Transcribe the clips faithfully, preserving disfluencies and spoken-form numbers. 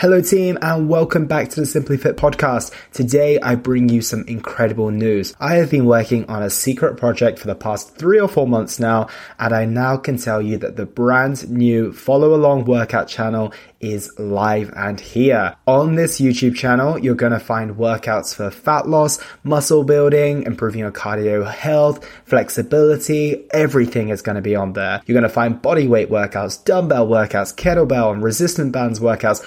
Hello team and welcome back to the Simply Fit podcast. Today I bring you some incredible news. I have been working on a secret project for the past three or four months now, and I now can tell you that the brand new follow along workout channel is live and here. On this YouTube channel, you're going to find workouts for fat loss, muscle building, improving your cardio health, flexibility, everything is going to be on there. You're going to find body weight workouts, dumbbell workouts, kettlebell and resistance bands workouts,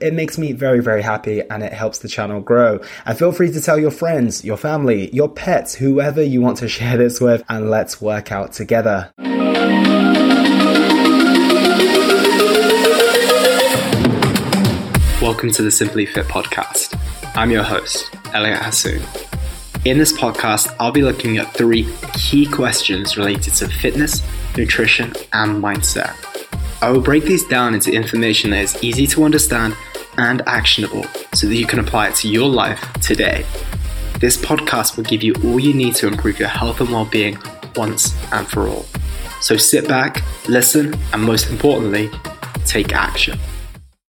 It makes me very, very happy and it helps the channel grow. And feel free to tell your friends, your family, your pets, whoever you want to share this with, and let's work out together. Welcome to the Simply Fit Podcast. I'm your host, Elliot Hassoun. In this podcast, I'll be looking at three key questions related to fitness, nutrition, and mindset. I will break these down into information that is easy to understand and actionable so that you can apply it to your life today. This podcast will give you all you need to improve your health and well-being once and for all. So sit back, listen, and most importantly, take action.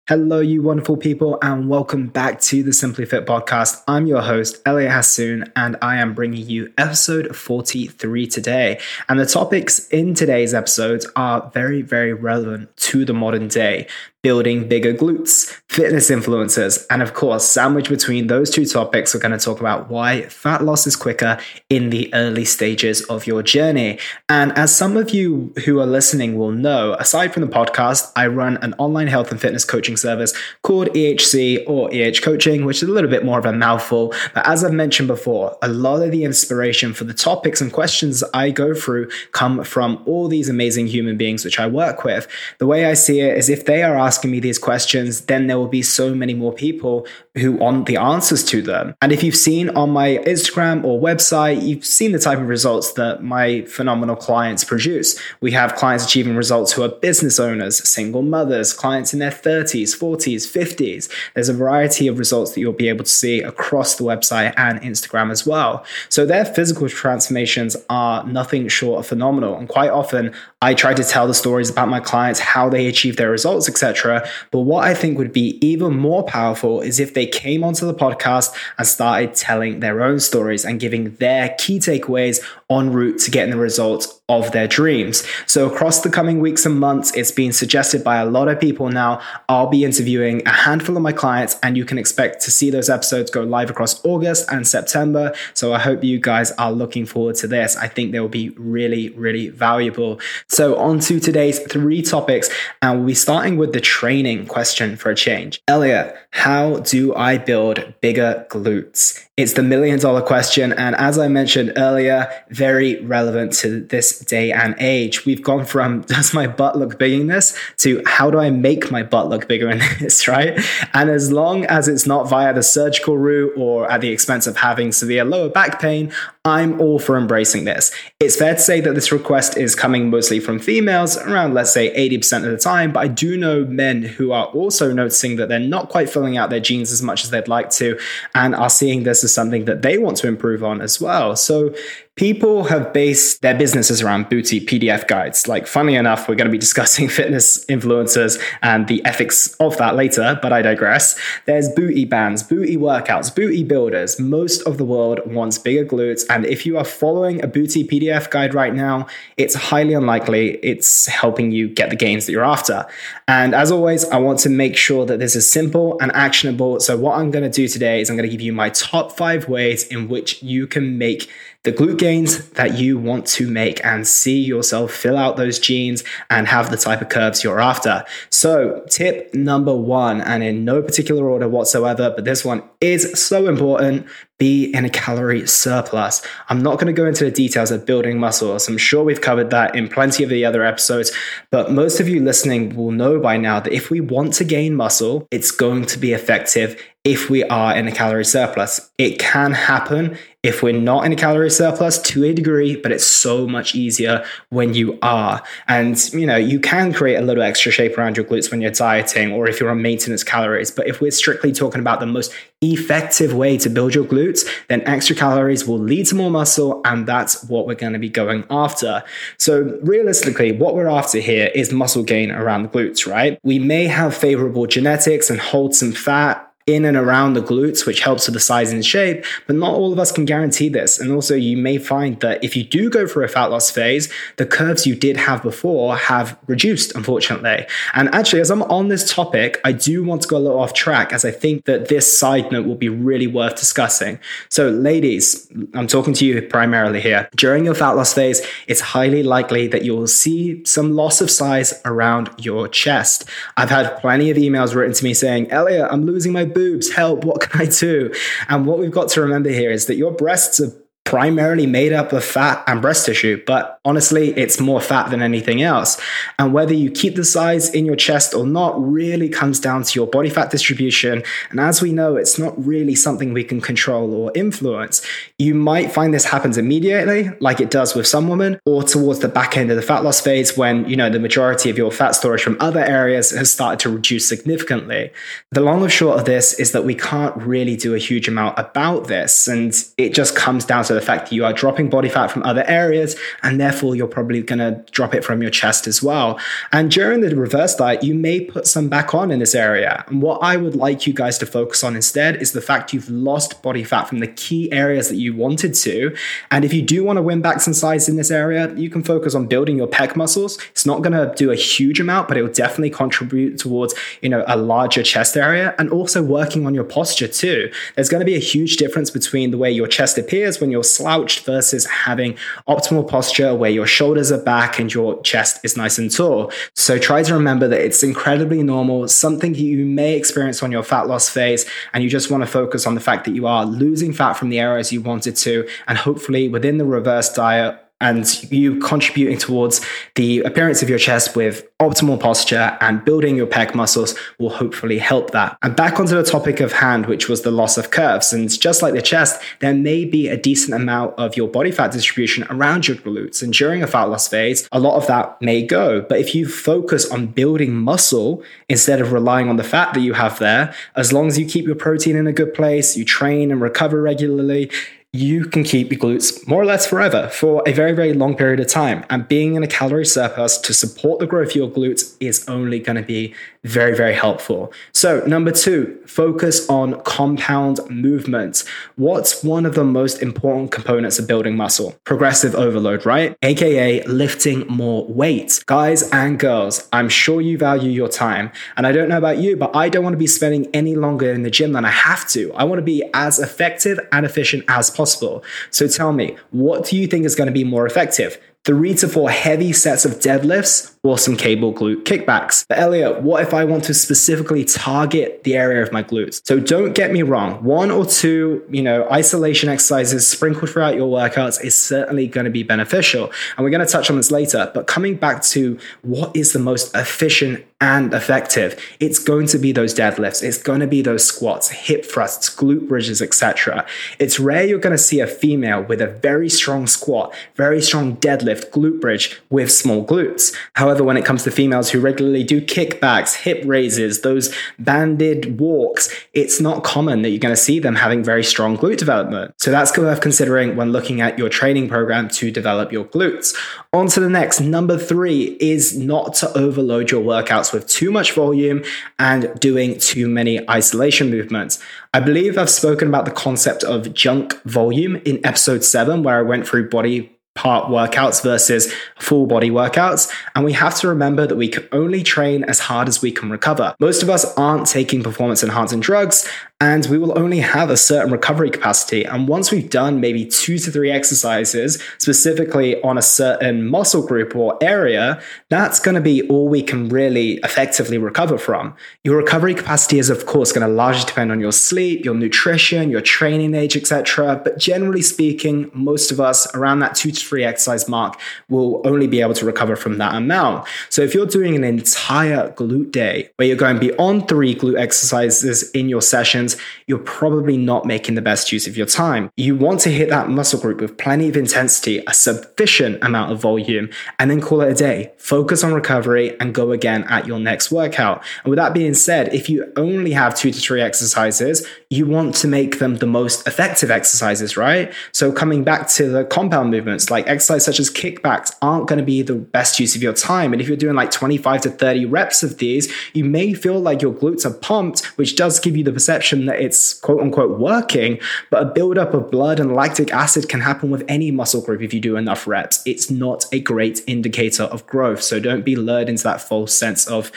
Hello, you wonderful people, and welcome back to the Simply Fit Podcast. I'm your host, Elliot Hassoun, and I am bringing you episode forty-three today. And the topics in today's episodes are very, very relevant to the modern day. Building bigger glutes, fitness influencers, and of course, sandwiched between those two topics, we're going to talk about why fat loss is quicker in the early stages of your journey. And as some of you who are listening will know, aside from the podcast, I run an online health and fitness coaching service called E H C or E H Coaching, which is a little bit more of a mouthful. But as I've mentioned before, a lot of the inspiration for the topics and questions I go through come from all these amazing human beings which I work with. The way I see it is if they are asked asking me these questions, then there will be so many more people who want the answers to them. And if you've seen on my Instagram or website, you've seen the type of results that my phenomenal clients produce. We have clients achieving results who are business owners, single mothers, clients in their thirties, forties, fifties. There's a variety of results that you'll be able to see across the website and Instagram as well. So their physical transformations are nothing short of phenomenal. And quite often, I try to tell the stories about my clients, how they achieve their results, et cetera. But what I think would be even more powerful is if they came onto the podcast and started telling their own stories and giving their key takeaways en route to getting the results of their dreams. So across the coming weeks and months, it's been suggested by a lot of people now. I'll be interviewing a handful of my clients, and you can expect to see those episodes go live across August and September. So I hope you guys are looking forward to this. I think they will be really, really valuable. So on to today's three topics, and we'll be starting with the training question for a change. Elliot, how do I build bigger glutes? It's the million dollar question. And as I mentioned earlier, very relevant to this day and age. We've gone from does my butt look big in this to how do I make my butt look bigger in this, right? And as long as it's not via the surgical route or at the expense of having severe lower back pain, I'm all for embracing this. It's fair to say that this request is coming mostly from females, around let's say eighty percent of the time, but I do know men who are also noticing that they're not quite filling out their jeans as much as they'd like to, and are seeing this as something that they want to improve on as well. So people have based their businesses around booty P D F guides. Like, funnily enough, we're going to be discussing fitness influencers and the ethics of that later, but I digress. There's booty bands, booty workouts, booty builders. Most of the world wants bigger glutes. And if you are following a booty P D F guide right now, it's highly unlikely it's helping you get the gains that you're after. And as always, I want to make sure that this is simple and actionable. So what I'm going to do today is I'm going to give you my top five ways in which you can make the glute gains that you want to make and see yourself fill out those jeans and have the type of curves you're after. So tip number one, and in no particular order whatsoever, but this one is so important, be in a calorie surplus. I'm not going to go into the details of building muscles. I'm sure we've covered that in plenty of the other episodes, but most of you listening will know by now that if we want to gain muscle, it's going to be effective if we are in a calorie surplus. It can happen if we're not in a calorie surplus to a degree, but it's so much easier when you are. And you know, you can create a little extra shape around your glutes when you're dieting or if you're on maintenance calories. But if we're strictly talking about the most effective way to build your glutes, then extra calories will lead to more muscle, and that's what we're going to be going after. So realistically, what we're after here is muscle gain around the glutes, right? We may have favorable genetics and hold some fat in and around the glutes, which helps with the size and shape, but not all of us can guarantee this. And also, you may find that if you do go for a fat loss phase, the curves you did have before have reduced, unfortunately. And actually, as I'm on this topic, I do want to go a little off track, as I think that this side note will be really worth discussing. So ladies, I'm talking to you primarily here. During your fat loss phase, it's highly likely that you'll see some loss of size around your chest. I've had plenty of emails written to me saying, Elliot, I'm losing my boobs, help, what can I do? And what we've got to remember here is that your breasts are primarily made up of fat and breast tissue, but honestly, it's more fat than anything else. And whether you keep the size in your chest or not really comes down to your body fat distribution. And as we know, it's not really something we can control or influence. You might find this happens immediately, like it does with some women, or towards the back end of the fat loss phase when, you know, the majority of your fat storage from other areas has started to reduce significantly. The long and short of this is that we can't really do a huge amount about this. And it just comes down to the fact that you are dropping body fat from other areas, and therefore you're probably going to drop it from your chest as well. And during the reverse diet, you may put some back on in this area. And what I would like you guys to focus on instead is the fact you've lost body fat from the key areas that you wanted to. And if you do want to win back some size in this area, you can focus on building your pec muscles. It's not going to do a huge amount, but it will definitely contribute towards, you know, a larger chest area, and also working on your posture too. There's going to be a huge difference between the way your chest appears when you're slouched versus having optimal posture where your shoulders are back and your chest is nice and tall. So try to remember that it's incredibly normal, something that you may experience on your fat loss phase, and you just want to focus on the fact that you are losing fat from the areas you wanted to, and hopefully within the reverse diet and you contributing towards the appearance of your chest with optimal posture and building your pec muscles will hopefully help that. And back onto the topic of hand, which was the loss of curves. And just like the chest, there may be a decent amount of your body fat distribution around your glutes. And during a fat loss phase, a lot of that may go. But if you focus on building muscle instead of relying on the fat that you have there, as long as you keep your protein in a good place, you train and recover regularly, you can keep your glutes more or less forever for a very, very long period of time. And being in a calorie surplus to support the growth of your glutes is only going to be very, very helpful. So number two, focus on compound movements. What's one of the most important components of building muscle? Progressive overload, right? A K A lifting more weight. Guys and girls, I'm sure you value your time. And I don't know about you, but I don't want to be spending any longer in the gym than I have to. I want to be as effective and efficient as possible. Possible. So tell me, what do you think is going to be more effective? Three to four heavy sets of deadlifts or some cable glute kickbacks? But Elliot, what if I want to specifically target the area of my glutes? So don't get me wrong. One or two, you know, isolation exercises sprinkled throughout your workouts is certainly going to be beneficial. And we're going to touch on this later. But coming back to what is the most efficient and effective, it's going to be those deadlifts, it's going to be those squats, hip thrusts, glute bridges, et cetera. It's rare you're going to see a female with a very strong squat, very strong deadlift, glute bridge with small glutes. However, when it comes to females who regularly do kickbacks, hip raises, those banded walks, it's not common that you're going to see them having very strong glute development. So that's worth considering when looking at your training program to develop your glutes. On to the next. Number three is not to overload your workouts with too much volume and doing too many isolation movements. I believe I've spoken about the concept of junk volume in episode seven, where I went through body part workouts versus full body workouts. And we have to remember that we can only train as hard as we can recover. Most of us aren't taking performance enhancing drugs, and we will only have a certain recovery capacity. And once we've done maybe two to three exercises specifically on a certain muscle group or area, that's going to be all we can really effectively recover from. Your recovery capacity is, of course, going to largely depend on your sleep, your nutrition, your training age, et cetera. But generally speaking, most of us around that two to three exercise mark will only be able to recover from that amount. So if you're doing an entire glute day where you're going beyond three glute exercises in your sessions, you're probably not making the best use of your time. You want to hit that muscle group with plenty of intensity, a sufficient amount of volume, and then call it a day. Focus on recovery and go again at your next workout. And with that being said, if you only have two to three exercises, you want to make them the most effective exercises, right? So coming back to the compound movements, like exercises such as kickbacks aren't going to be the best use of your time. And if you're doing like twenty-five to thirty reps of these, you may feel like your glutes are pumped, which does give you the perception that it's quote unquote working, but a buildup of blood and lactic acid can happen with any muscle group if you do enough reps. It's not a great indicator of growth. So don't be lured into that false sense of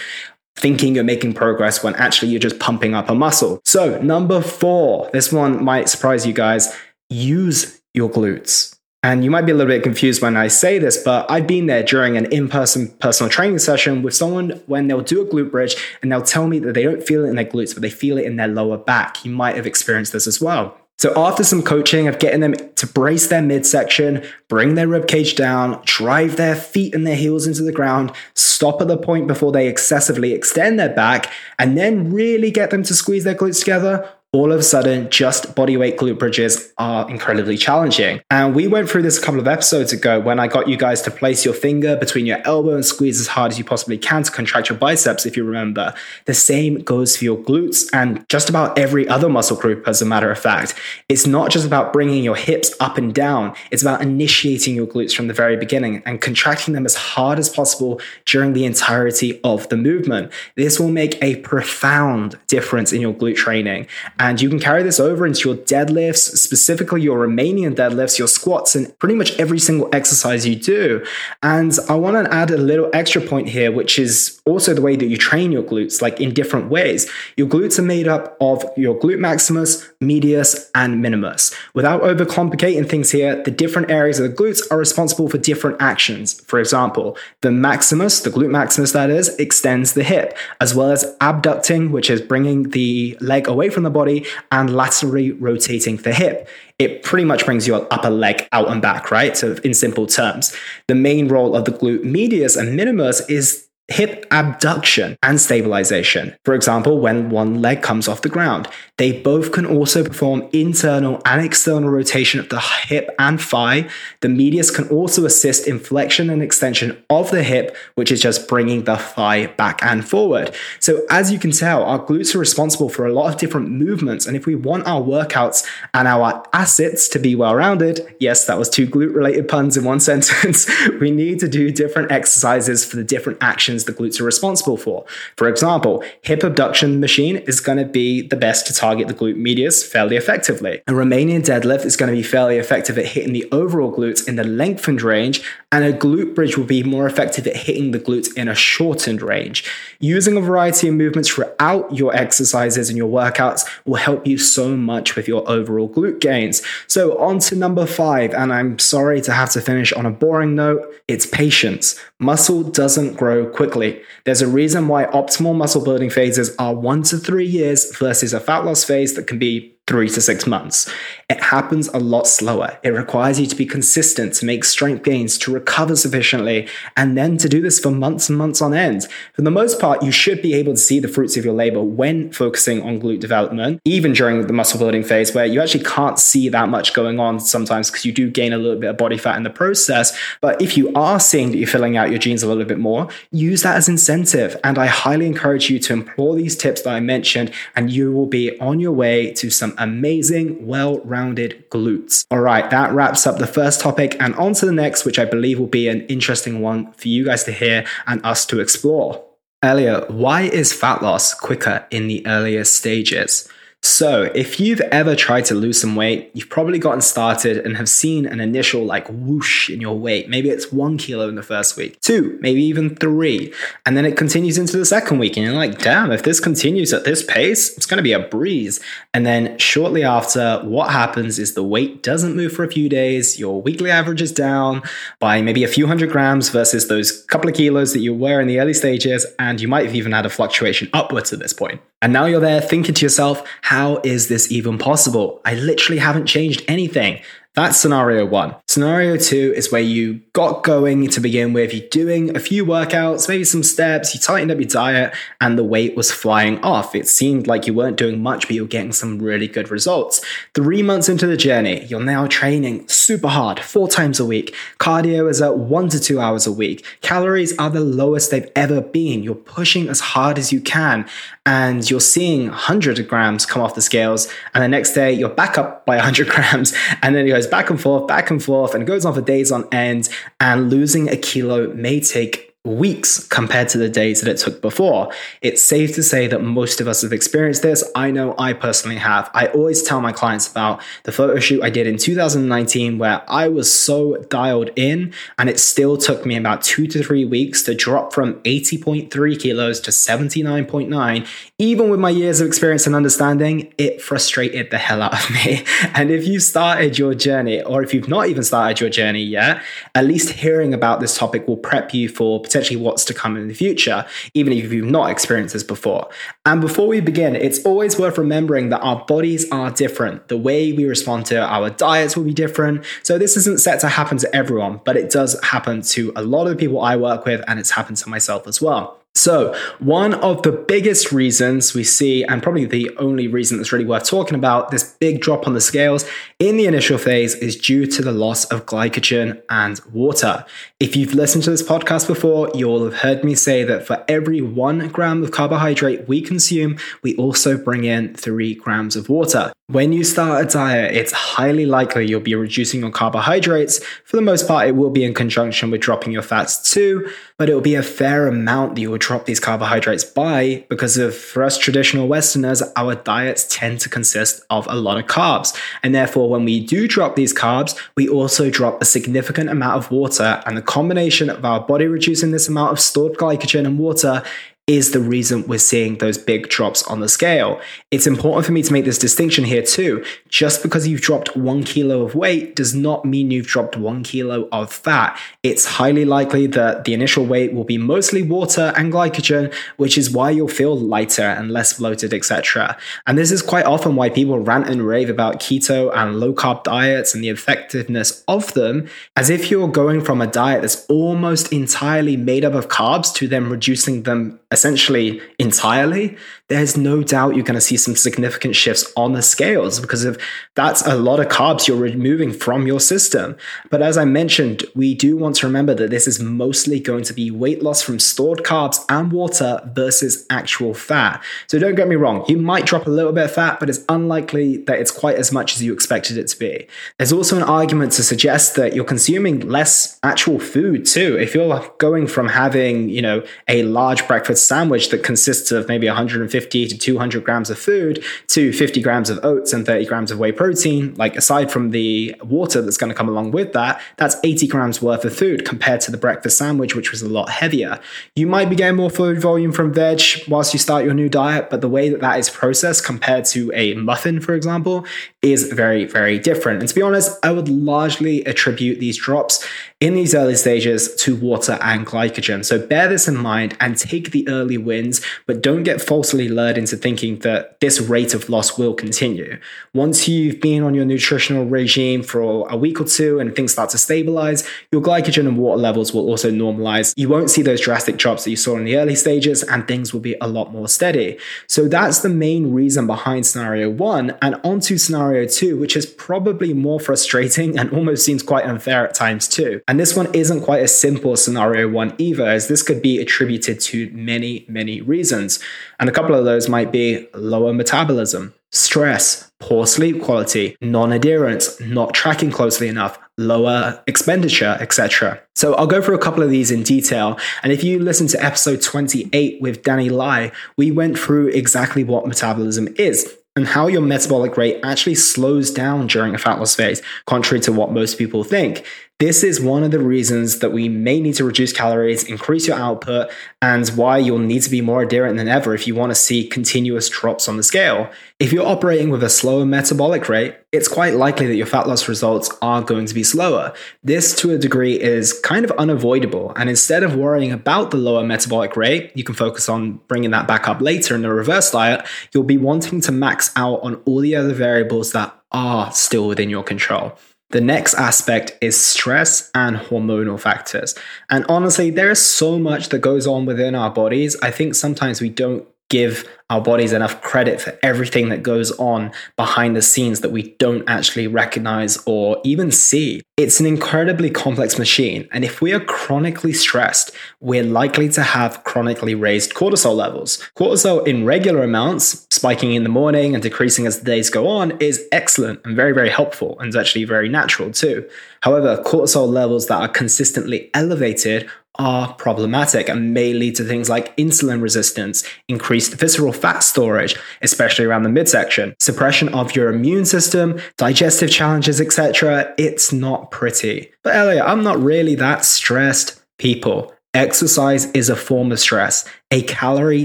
thinking you're making progress when actually you're just pumping up a muscle. So number four, this one might surprise you guys, use your glutes. And you might be a little bit confused when I say this, but I've been there during an in-person personal training session with someone when they'll do a glute bridge and they'll tell me that they don't feel it in their glutes, but they feel it in their lower back. You might have experienced this as well. So after some coaching of getting them to brace their midsection, bring their ribcage down, drive their feet and their heels into the ground, stop at the point before they excessively extend their back, and then really get them to squeeze their glutes together, all of a sudden, just bodyweight glute bridges are incredibly challenging. And we went through this a couple of episodes ago when I got you guys to place your finger between your elbow and squeeze as hard as you possibly can to contract your biceps, if you remember. The same goes for your glutes and just about every other muscle group, as a matter of fact. It's not just about bringing your hips up and down. It's about initiating your glutes from the very beginning and contracting them as hard as possible during the entirety of the movement. This will make a profound difference in your glute training. And you can carry this over into your deadlifts, specifically your Romanian deadlifts, your squats, and pretty much every single exercise you do. And I want to add a little extra point here, which is also the way that you train your glutes, like in different ways. Your glutes are made up of your glute maximus, medius, and minimus. Without overcomplicating things here, the different areas of the glutes are responsible for different actions. For example, the maximus, the glute maximus that is, extends the hip, as well as abducting, which is bringing the leg away from the body, and laterally rotating the hip. It pretty much brings your upper leg out and back, right? So in simple terms, the main role of the glute medius and minimus is hip abduction and stabilization. For example, when one leg comes off the ground, they both can also perform internal and external rotation of the hip and thigh. The medius can also assist in flexion and extension of the hip, which is just bringing the thigh back and forward. So as you can tell, our glutes are responsible for a lot of different movements. And if we want our workouts and our assets to be well-rounded, yes, that was two glute-related puns in one sentence, we need to do different exercises for the different actions the glutes are responsible for. For example, hip abduction machine is going to be the best to target the glute medius fairly effectively. A Romanian deadlift is going to be fairly effective at hitting the overall glutes in the lengthened range, and a glute bridge will be more effective at hitting the glutes in a shortened range. Using a variety of movements throughout your exercises and your workouts will help you so much with your overall glute gains. So on to number five, and I'm sorry to have to finish on a boring note, it's patience. Muscle doesn't grow quickly. There's a reason why optimal muscle building phases are one to three years versus a fat loss phase that can be three to six months. It happens a lot slower. It requires you to be consistent, to make strength gains, to recover sufficiently, and then to do this for months and months on end. For the most part, you should be able to see the fruits of your labor when focusing on glute development, even during the muscle building phase where you actually can't see that much going on sometimes because you do gain a little bit of body fat in the process. But if you are seeing that you're filling out your genes a little bit more, use that as incentive. And I highly encourage you to employ these tips that I mentioned, and you will be on your way to some amazing, well-rounded glutes. All right, that wraps up the first topic, and on to the next, which I believe will be an interesting one for you guys to hear and us to explore. Elliot, why is fat loss quicker in the earlier stages? So if you've ever tried to lose some weight, you've probably gotten started and have seen an initial like whoosh in your weight. Maybe it's one kilo in the first week, two, maybe even three. And then it continues into the second week. And you're like, damn, if this continues at this pace, it's going to be a breeze. And then shortly after, what happens is the weight doesn't move for a few days. Your weekly average is down by maybe a few hundred grams versus those couple of kilos that you were in the early stages. And you might have even had a fluctuation upwards at this point. And now you're there thinking to yourself, how is this even possible? I literally haven't changed anything. That's scenario one. Scenario two is where you got going to begin with. You're doing a few workouts, maybe some steps. You tightened up your diet and the weight was flying off. It seemed like you weren't doing much, but you were getting some really good results. Three months into the journey, you're now training super hard, four times a week. Cardio is at one to two hours a week. Calories are the lowest they've ever been. You're pushing as hard as you can and you're seeing one hundred grams come off the scales. And the next day you're back up by one hundred grams and then it goes back and forth, back and forth, and it goes on for days on end, and losing a kilo may take weeks compared to the days that it took before. It's safe to say that most of us have experienced this. I know I personally have. I always tell my clients about the photo shoot I did in two thousand nineteen where I was so dialed in, and it still took me about two to three weeks to drop from eighty point three kilos to seventy-nine point nine. Even with my years of experience and understanding, it frustrated the hell out of me. And if you started your journey, or if you've not even started your journey yet, at least hearing about this topic will prep you for potentially what's to come in the future, even if you've not experienced this before. And before we begin, it's always worth remembering that our bodies are different. The way we respond to our diets will be different. So this isn't set to happen to everyone, but it does happen to a lot of the people I work with, and it's happened to myself as well. So one of the biggest reasons we see, and probably the only reason that's really worth talking about, this big drop on the scales in the initial phase is due to the loss of glycogen and water. If you've listened to this podcast before, you'll have heard me say that for every one gram of carbohydrate we consume, we also bring in three grams of water. When you start a diet, it's highly likely you'll be reducing your carbohydrates. For the most part, it will be in conjunction with dropping your fats too, but it will be a fair amount that you will drop these carbohydrates by, because of, for us traditional Westerners, our diets tend to consist of a lot of carbs. And therefore, when we do drop these carbs, we also drop a significant amount of water. And the combination of our body reducing this amount of stored glycogen and water is the reason we're seeing those big drops on the scale. It's important for me to make this distinction here too. Just because you've dropped one kilo of weight does not mean you've dropped one kilo of fat. It's highly likely that the initial weight will be mostly water and glycogen, which is why you'll feel lighter and less bloated, et cetera. And this is quite often why people rant and rave about keto and low carb diets and the effectiveness of them, as if you're going from a diet that's almost entirely made up of carbs to then reducing them essentially entirely. There's no doubt you're going to see some significant shifts on the scales, because if that's a lot of carbs you're removing from your system. But as I mentioned, we do want to remember that this is mostly going to be weight loss from stored carbs and water versus actual fat. So don't get me wrong, you might drop a little bit of fat, but it's unlikely that it's quite as much as you expected it to be. There's also an argument to suggest that you're consuming less actual food too. If you're going from having, you know, a large breakfast sandwich that consists of maybe one hundred fifty to two hundred grams of food to fifty grams of oats and thirty grams of whey protein, like aside from the water that's going to come along with that, that's eighty grams worth of food compared to the breakfast sandwich, which was a lot heavier. You might be getting more food volume from veg whilst you start your new diet, but the way that that is processed compared to a muffin, for example, is very, very different. And to be honest, I would largely attribute these drops in these early stages to water and glycogen. So bear this in mind and take the early wins, but don't get falsely lured into thinking that this rate of loss will continue. Once you've been on your nutritional regime for a week or two and things start to stabilize, your glycogen and water levels will also normalize. You won't see those drastic drops that you saw in the early stages, and things will be a lot more steady. So that's the main reason behind scenario one. And onto scenario two, which is probably more frustrating and almost seems quite unfair at times too. And this one isn't quite as simple as scenario one either, as this could be attributed to many, many reasons. And a couple of those might be lower metabolism, stress, poor sleep quality, non-adherence, not tracking closely enough, lower expenditure, et cetera. So I'll go through a couple of these in detail. And if you listen to episode twenty-eight with Danny Lai, we went through exactly what metabolism is. and how your metabolic rate actually slows down during a fat loss phase, contrary to what most people think. This is one of the reasons that we may need to reduce calories, increase your output, and why you'll need to be more adherent than ever if you want to see continuous drops on the scale. If you're operating with a slower metabolic rate, it's quite likely that your fat loss results are going to be slower. This, to a degree, is kind of unavoidable. And instead of worrying about the lower metabolic rate, you can focus on bringing that back up later in the reverse diet. You'll be wanting to max out on all the other variables that are still within your control. The next aspect is stress and hormonal factors. And honestly, there is so much that goes on within our bodies. I think sometimes we don't give our bodies enough credit for everything that goes on behind the scenes that we don't actually recognize or even see. It's an incredibly complex machine. And if we are chronically stressed, we're likely to have chronically raised cortisol levels. Cortisol in regular amounts, spiking in the morning and decreasing as the days go on, is excellent and very, very helpful, and is actually very natural too. However, cortisol levels that are consistently elevated are problematic and may lead to things like insulin resistance, increased visceral fat storage, especially around the midsection, suppression of your immune system, digestive challenges, et cetera. It's not pretty. But Elliot, I'm not really that stressed, people. Exercise is a form of stress. A calorie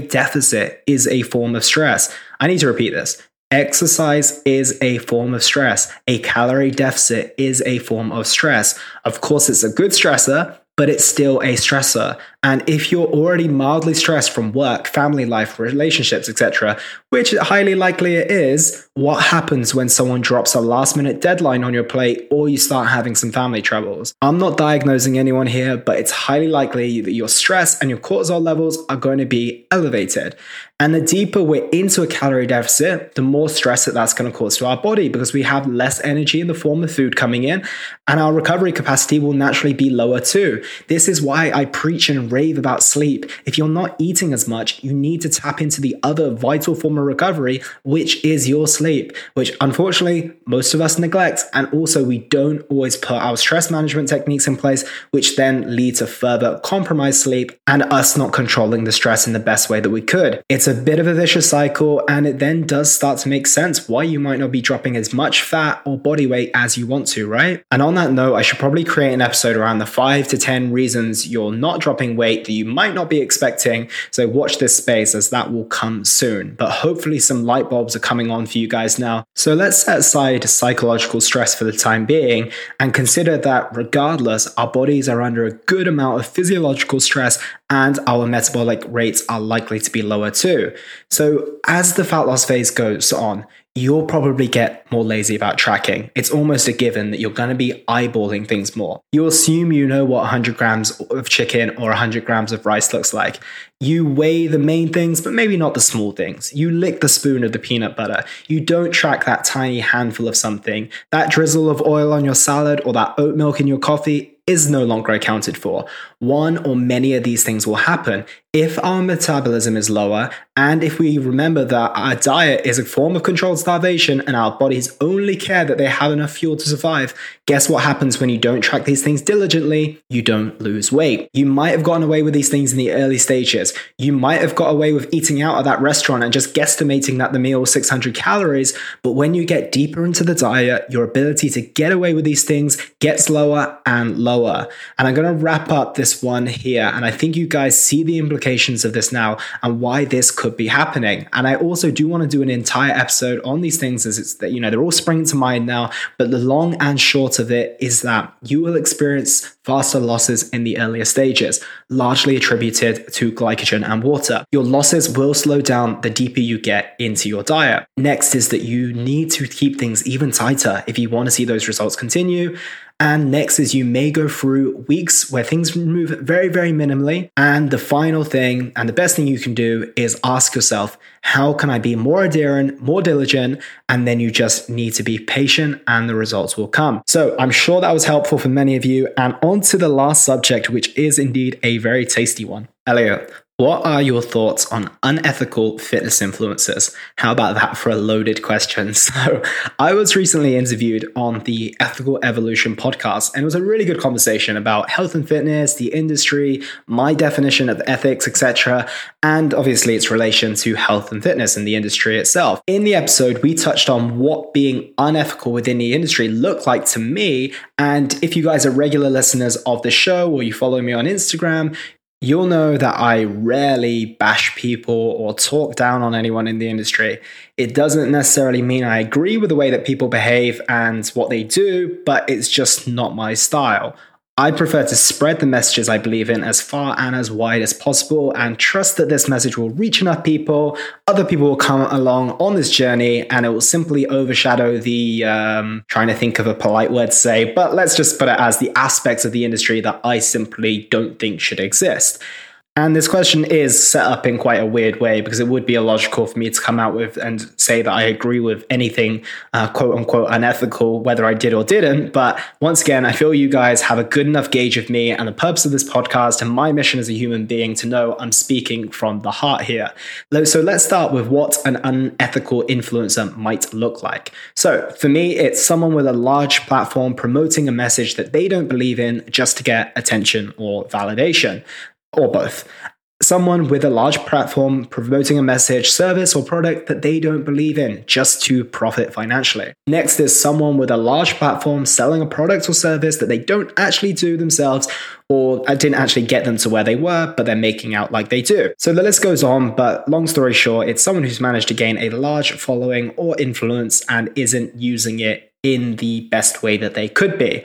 deficit is a form of stress. I need to repeat this. Exercise is a form of stress. A calorie deficit is a form of stress. Of course, it's a good stressor, but it's still a stressor. And if you're already mildly stressed from work, family life, relationships, et cetera, which highly likely it is, what happens when someone drops a last minute deadline on your plate or you start having some family troubles? I'm not diagnosing anyone here, but it's highly likely that your stress and your cortisol levels are going to be elevated. And the deeper we're into a calorie deficit, the more stress that that's going to cause to our body, because we have less energy in the form of food coming in, and our recovery capacity will naturally be lower too. This is why I preach and rave about sleep. If you're not eating as much, you need to tap into the other vital form of recovery, which is your sleep, which unfortunately most of us neglect. And also we don't always put our stress management techniques in place, which then lead to further compromised sleep and us not controlling the stress in the best way that we could. It's It's a bit of a vicious cycle, and it then does start to make sense why you might not be dropping as much fat or body weight as you want to, right? And on that note, I should probably create an episode around the five to ten reasons you're not dropping weight that you might not be expecting. So watch this space, as that will come soon. But hopefully some light bulbs are coming on for you guys now. So let's set aside psychological stress for the time being and consider that regardless, our bodies are under a good amount of physiological stress, and our metabolic rates are likely to be lower too. So as the fat loss phase goes on, you'll probably get more lazy about tracking. It's almost a given that you're going to be eyeballing things more. You assume you know what one hundred grams of chicken or one hundred grams of rice looks like. You weigh the main things, but maybe not the small things. You lick the spoon of the peanut butter. You don't track that tiny handful of something. That drizzle of oil on your salad or that oat milk in your coffee is no longer accounted for. One or many of these things will happen if our metabolism is lower, and if we remember that our diet is a form of controlled starvation and our bodies only care that they have enough fuel to survive. Guess what happens when you don't track these things diligently? You don't lose weight. You might have gotten away with these things in the early stages. You might have got away with eating out at that restaurant and just guesstimating that the meal was six hundred calories, but when you get deeper into the diet, your ability to get away with these things gets lower and lower. And I'm going to wrap up this one here. And I think you guys see the implications of this now and why this could be happening. And I also do want to do an entire episode on these things, as it's that, you know, they're all springing to mind now. But the long and short of it is that you will experience faster losses in the earlier stages, largely attributed to glycogen and water. Your losses will slow down the deeper you get into your diet. Next is that you need to keep things even tighter if you want to see those results continue. And next is you may go through weeks where things move very, very minimally. And the final thing, and the best thing you can do, is ask yourself, how can I be more adherent, more diligent? And then you just need to be patient and the results will come. So I'm sure that was helpful for many of you. And on to the last subject, which is indeed a very tasty one. Elliot, What are your thoughts on unethical fitness influencers? How about that for a loaded question? So I was recently interviewed on the Ethical Evolution podcast, and it was a really good conversation about health and fitness, the industry, my definition of ethics, et cetera, and obviously its relation to health and fitness and the industry itself. In the episode, we touched on what being unethical within the industry looked like to me. And if you guys are regular listeners of the show or you follow me on Instagram, you'll know that I rarely bash people or talk down on anyone in the industry. It doesn't necessarily mean I agree with the way that people behave and what they do, but it's just not my style. I prefer to spread the messages I believe in as far and as wide as possible and trust that this message will reach enough people. Other people will come along on this journey and it will simply overshadow the, um, trying to think of a polite word to say, but let's just put it as the aspects of the industry that I simply don't think should exist. And this question is set up in quite a weird way because it would be illogical for me to come out with and say that I agree with anything uh, quote unquote unethical, whether I did or didn't. But once again, I feel you guys have a good enough gauge of me and the purpose of this podcast and my mission as a human being to know I'm speaking from the heart here. So let's start with what an unethical influencer might look like. So for me, it's someone with a large platform promoting a message that they don't believe in just to get attention or validation. Or both. Someone with a large platform promoting a message, service, or product that they don't believe in just to profit financially. Next is someone with a large platform selling a product or service that they don't actually do themselves or didn't actually get them to where they were, but they're making out like they do. So the list goes on, but long story short, it's someone who's managed to gain a large following or influence and isn't using it in the best way that they could be.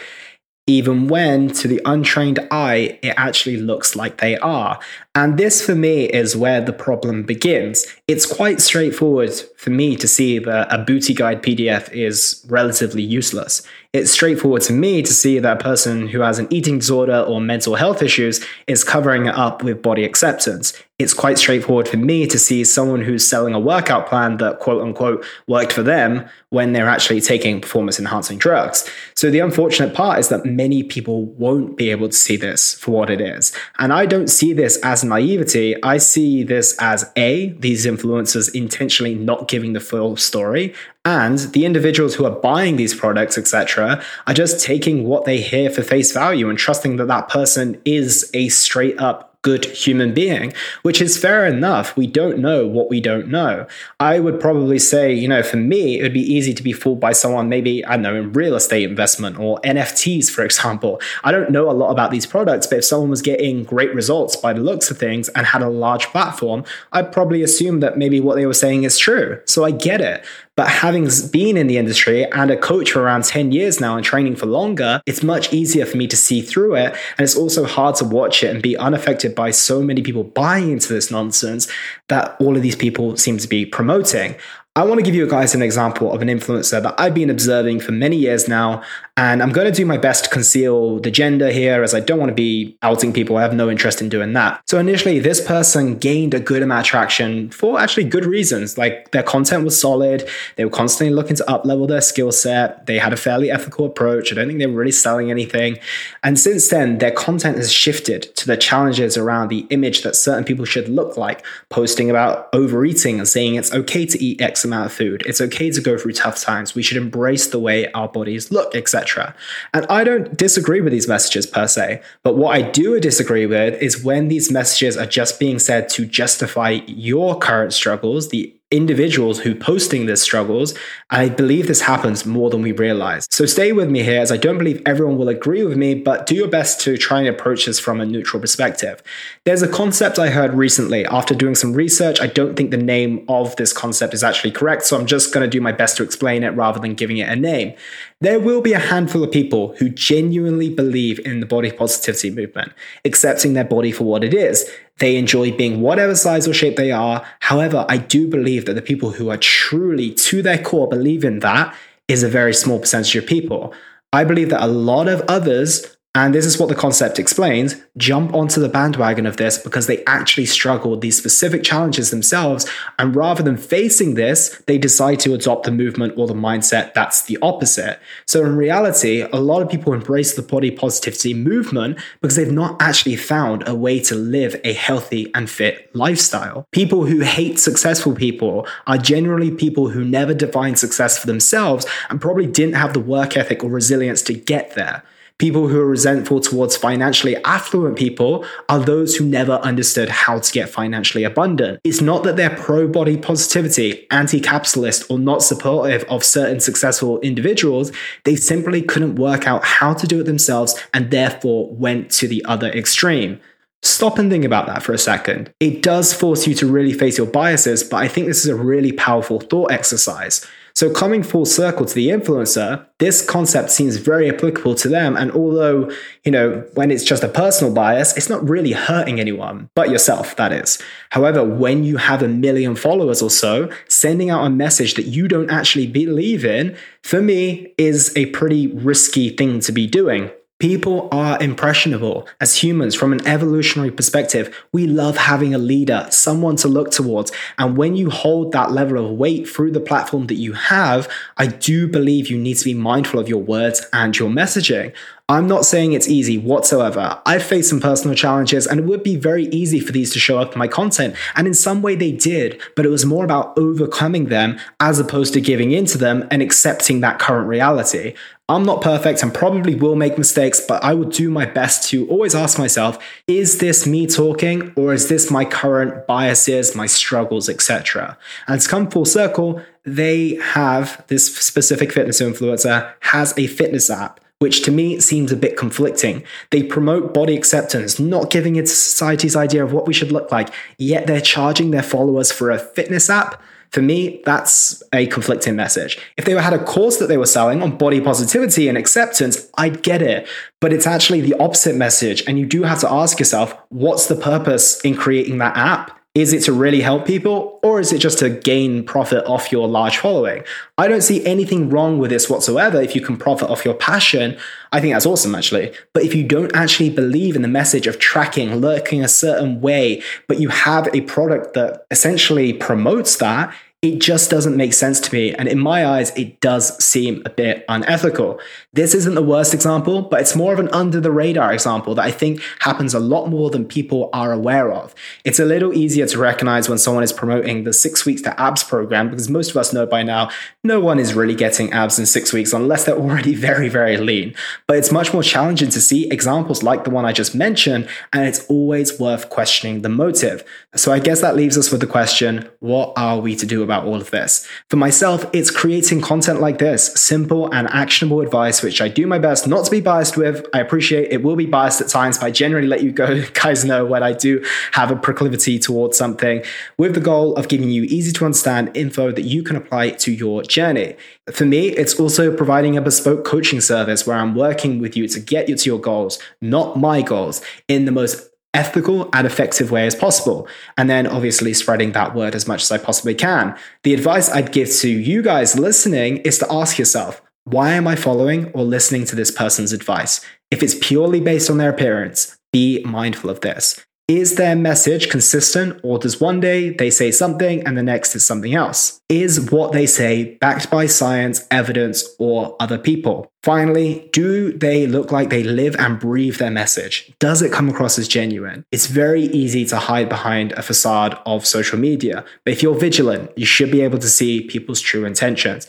Even when, to the untrained eye, it actually looks like they are. And this, for me, is where the problem begins. It's quite straightforward for me to see that a booty guide P D F is relatively useless. It's straightforward to me to see that a person who has an eating disorder or mental health issues is covering it up with body acceptance. It's quite straightforward for me to see someone who's selling a workout plan that quote unquote worked for them when they're actually taking performance enhancing drugs. So the unfortunate part is that many people won't be able to see this for what it is. And I don't see this as naivety. I see this as A, these influencers intentionally not giving the full story. And the individuals who are buying these products, et cetera, are just taking what they hear for face value and trusting that that person is a straight up good human being, which is fair enough. We don't know what we don't know. I would probably say, you know, for me, it would be easy to be fooled by someone, maybe, I don't know, in real estate investment or N F Ts, for example. I don't know a lot about these products, but if someone was getting great results by the looks of things and had a large platform, I'd probably assume that maybe what they were saying is true. So I get it. But having been in the industry and a coach for around ten years now and training for longer, it's much easier for me to see through it. And it's also hard to watch it and be unaffected by so many people buying into this nonsense that all of these people seem to be promoting. I want to give you guys an example of an influencer that I've been observing for many years now, and I'm going to do my best to conceal the gender here as I don't want to be outing people. I have no interest in doing that. So initially, this person gained a good amount of traction for actually good reasons. Like their content was solid. They were constantly looking to up-level their skill set. They had a fairly ethical approach. I don't think they were really selling anything. And since then, their content has shifted to the challenges around the image that certain people should look like, posting about overeating and saying it's okay to eat X amount of food. It's okay to go through tough times. We should embrace the way our bodies look, et cetera. And I don't disagree with these messages per se, but what I do disagree with is when these messages are just being said to justify your current struggles, the individuals who posting this struggles. I believe this happens more than we realize. So stay with me here as I don't believe everyone will agree with me, but do your best to try and approach this from a neutral perspective. There's a concept I heard recently after doing some research. I don't think the name of this concept is actually correct, so I'm just going to do my best to explain it rather than giving it a name. There will be a handful of people who genuinely believe in the body positivity movement, accepting their body for what it is. They enjoy being whatever size or shape they are. However, I do believe that the people who are truly to their core believe in that is a very small percentage of people. I believe that a lot of others And this is what the concept explains, jump onto the bandwagon of this because they actually struggle with these specific challenges themselves. And rather than facing this, they decide to adopt the movement or the mindset that's the opposite. So in reality, a lot of people embrace the body positivity movement because they've not actually found a way to live a healthy and fit lifestyle. People who hate successful people are generally people who never defined success for themselves and probably didn't have the work ethic or resilience to get there. People who are resentful towards financially affluent people are those who never understood how to get financially abundant. It's not that they're pro-body positivity, anti-capitalist, or not supportive of certain successful individuals. They simply couldn't work out how to do it themselves and therefore went to the other extreme. Stop and think about that for a second. It does force you to really face your biases, but I think this is a really powerful thought exercise. So coming full circle to the influencer, this concept seems very applicable to them. And although, you know, when it's just a personal bias, it's not really hurting anyone but yourself, that is. However, when you have a million followers or so, sending out a message that you don't actually believe in, for me, is a pretty risky thing to be doing. People are impressionable. As humans, from an evolutionary perspective, we love having a leader, someone to look towards. And when you hold that level of weight through the platform that you have, I do believe you need to be mindful of your words and your messaging. I'm not saying it's easy whatsoever. I've faced some personal challenges and it would be very easy for these to show up in my content. And in some way they did, but it was more about overcoming them as opposed to giving in to them and accepting that current reality. I'm not perfect and probably will make mistakes, but I will do my best to always ask myself, is this me talking or is this my current biases, my struggles, et cetera? And to come full circle, they have, this specific fitness influencer has a fitness app, which to me seems a bit conflicting. They promote body acceptance, not giving into society's idea of what we should look like, yet they're charging their followers for a fitness app. For me, that's a conflicting message. If they had a course that they were selling on body positivity and acceptance, I'd get it. But it's actually the opposite message. And you do have to ask yourself, what's the purpose in creating that app? Is it to really help people or is it just to gain profit off your large following? I don't see anything wrong with this whatsoever. If you can profit off your passion, I think that's awesome actually. But if you don't actually believe in the message of tracking, lurking a certain way, but you have a product that essentially promotes that, it just doesn't make sense to me. And in my eyes, it does seem a bit unethical. This isn't the worst example, but it's more of an under the radar example that I think happens a lot more than people are aware of. It's a little easier to recognize when someone is promoting the six weeks to abs program, because most of us know by now, no one is really getting abs in six weeks unless they're already very, very lean. But it's much more challenging to see examples like the one I just mentioned, and it's always worth questioning the motive. So I guess that leaves us with the question, what are we to do about about all of this? For myself, it's creating content like this, simple and actionable advice, which I do my best not to be biased with. I appreciate it will be biased at times, but I generally let you go, guys know when I do have a proclivity towards something, with the goal of giving you easy to understand info that you can apply to your journey. For me, it's also providing a bespoke coaching service where I'm working with you to get you to your goals, not my goals, in the most ethical and effective way as possible. And then obviously spreading that word as much as I possibly can. The advice I'd give to you guys listening is to ask yourself, why am I following or listening to this person's advice? If it's purely based on their appearance, be mindful of this. Is their message consistent, or does one day they say something and the next is something else? Is what they say backed by science, evidence, or other people? Finally, do they look like they live and breathe their message? Does it come across as genuine? It's very easy to hide behind a facade of social media, but if you're vigilant, you should be able to see people's true intentions.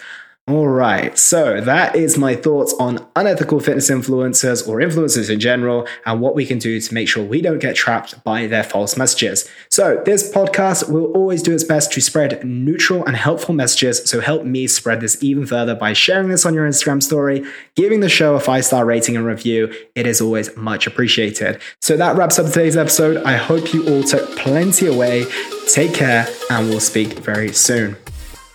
All right, so that is my thoughts on unethical fitness influencers or influencers in general and what we can do to make sure we don't get trapped by their false messages. So this podcast will always do its best to spread neutral and helpful messages. So help me spread this even further by sharing this on your Instagram story, giving the show a five-star rating and review. It is always much appreciated. So that wraps up today's episode. I hope you all took plenty away. Take care and we'll speak very soon.